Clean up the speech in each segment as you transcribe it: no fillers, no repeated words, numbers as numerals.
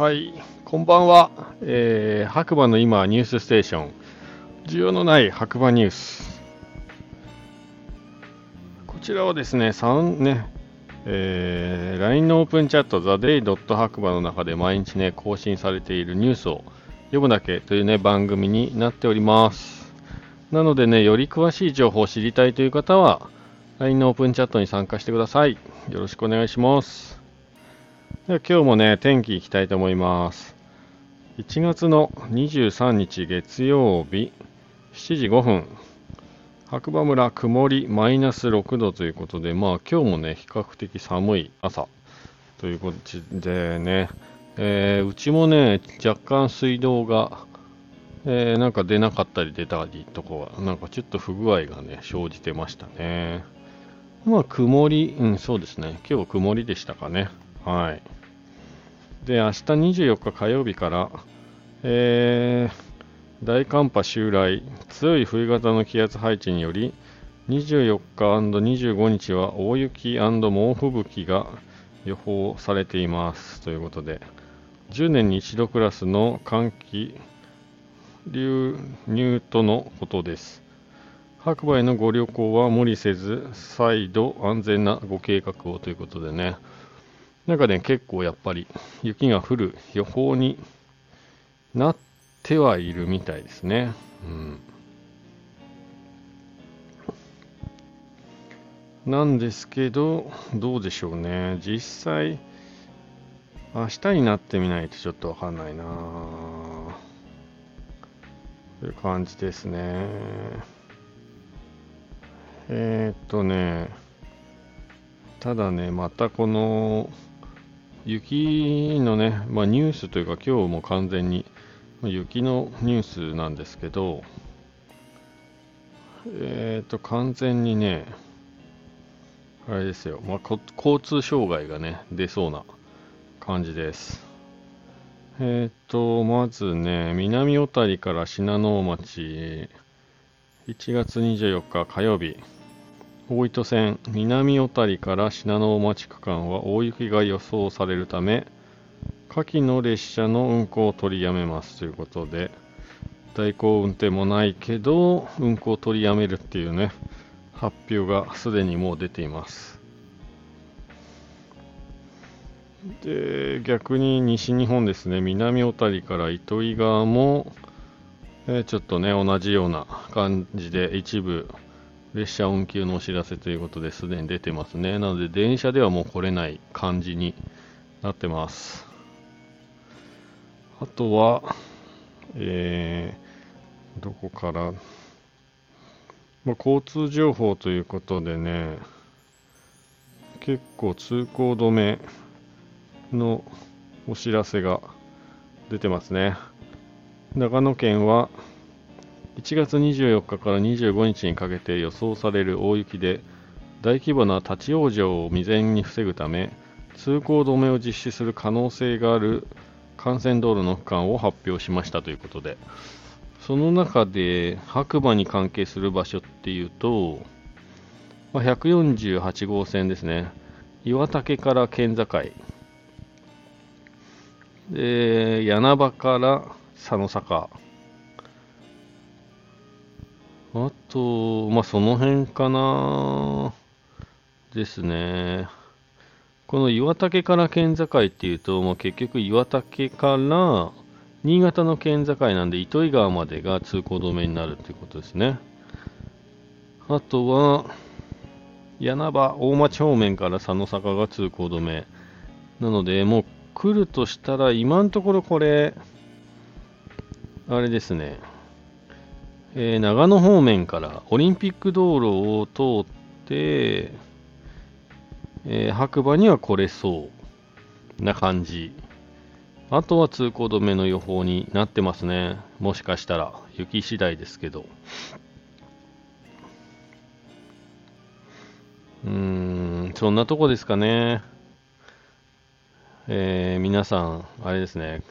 はい、こんばんは、白馬の今ニュースステーション、需要のない白馬ニュース。こちらはですね、LINE のオープンチャット THEDAY.HAKUBA の中で毎日ね更新されているニュースを読むだけというね番組になっております。なのでね、より詳しい情報を知りたいという方は LINE のオープンチャットに参加してください。よろしくお願いします。では今日もね天気いきたいと思います。1月の23日月曜日7時5分、白馬村曇り−6度ということで、今日もね比較的寒い朝ということでね、うちもね若干水道が、なんか出なかったり出たりとかなんかちょっと不具合がね生じてましたね。曇り、そうですね、今日は曇りでしたかね。はい。で、明日24日火曜日から、大寒波襲来、強い冬型の気圧配置により24日&25日は大雪&猛吹雪が予報されていますということで、10年に一度クラスの寒気流入とのことです。白馬へのご旅行は無理せず再度安全なご計画をということでね、なんかね結構やっぱり雪が降る予報になってはいるみたいですね。なんですけどどうでしょうね、実際明日になってみないとちょっとわかんないなという感じですね。ただねまたこの雪のね、ニュースというか今日も完全に雪のニュースなんですけど、完全にねあれですよ、交通障害がね出そうな感じです。まずね南小谷から信濃町、1月24日火曜日、大糸線南小谷から信濃町区間は大雪が予想されるため下記の列車の運行を取りやめますということで、代行運転もないけど運行を取りやめるっていうね発表がすでにもう出ています。で、逆に西日本ですね、南小谷から糸魚川も、ちょっとね同じような感じで一部列車運休のお知らせということですでに出てますね。なので電車ではもう来れない感じになってます。あとは、どこから、交通情報ということでね、結構通行止めのお知らせが出てますね。長野県は1月24日から25日にかけて予想される大雪で大規模な立ち往生を未然に防ぐため通行止めを実施する可能性がある幹線道路の区間を発表しましたということで、その中で白馬に関係する場所っていうと、148号線ですね、岩岳から県境で柳場から佐野坂、あと、その辺かなですね。この岩岳から県境っていうと、結局岩岳から新潟の県境なんで糸魚川までが通行止めになるということですね。あとは柳場大町方面から佐野坂が通行止めなので、もう来るとしたら今のところこれあれですね、長野方面からオリンピック道路を通って、白馬には来れそうな感じ。あとは通行止めの予報になってますね。もしかしたら雪次第ですけど、そんなとこですかね。皆さんあれですね、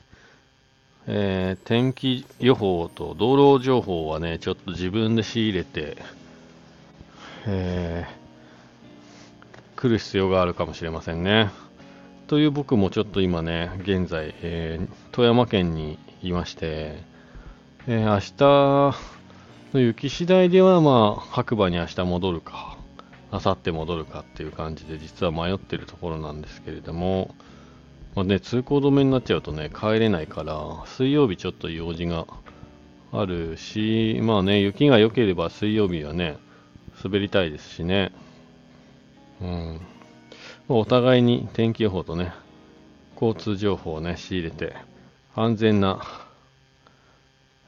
天気予報と道路情報はねちょっと自分で仕入れて、来る必要があるかもしれませんね。という僕もちょっと今ね、現在、富山県にいまして、明日の雪次第では、白馬に明日戻るか、明後日戻るかっていう感じで、実は迷ってるところなんですけれども、通行止めになっちゃうとね、帰れないから、水曜日ちょっと用事があるし、雪が良ければ水曜日はね、滑りたいですしね。お互いに天気予報とね、交通情報をね、仕入れて、安全な、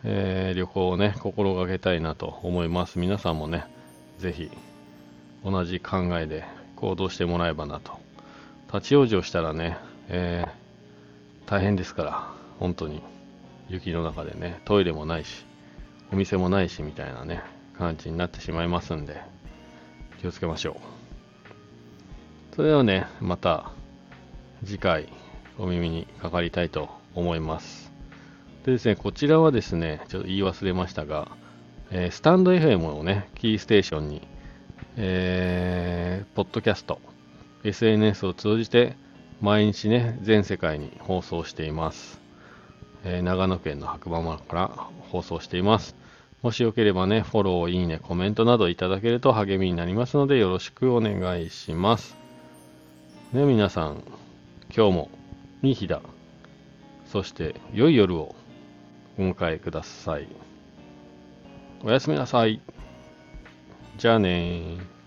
旅行をね、心がけたいなと思います。皆さんもね、ぜひ、同じ考えで行動してもらえばなと。立ち往生したらね、大変ですから、本当に。雪の中でね、トイレもないし、お店もないしみたいなね、感じになってしまいますんで、気をつけましょう。それではね、また次回お耳にかかりたいと思います。でですね、こちらはですね、ちょっと言い忘れましたが、スタンド FM をね、キーステーションに、ポッドキャスト、SNS を通じて毎日ね、全世界に放送しています。長野県の白馬村から放送しています。もしよければね、フォロー、いいね、コメントなどいただけると励みになりますのでよろしくお願いします。ね、皆さん、今日もいい日だ。そして良い夜をお迎えください。おやすみなさい。じゃあねー。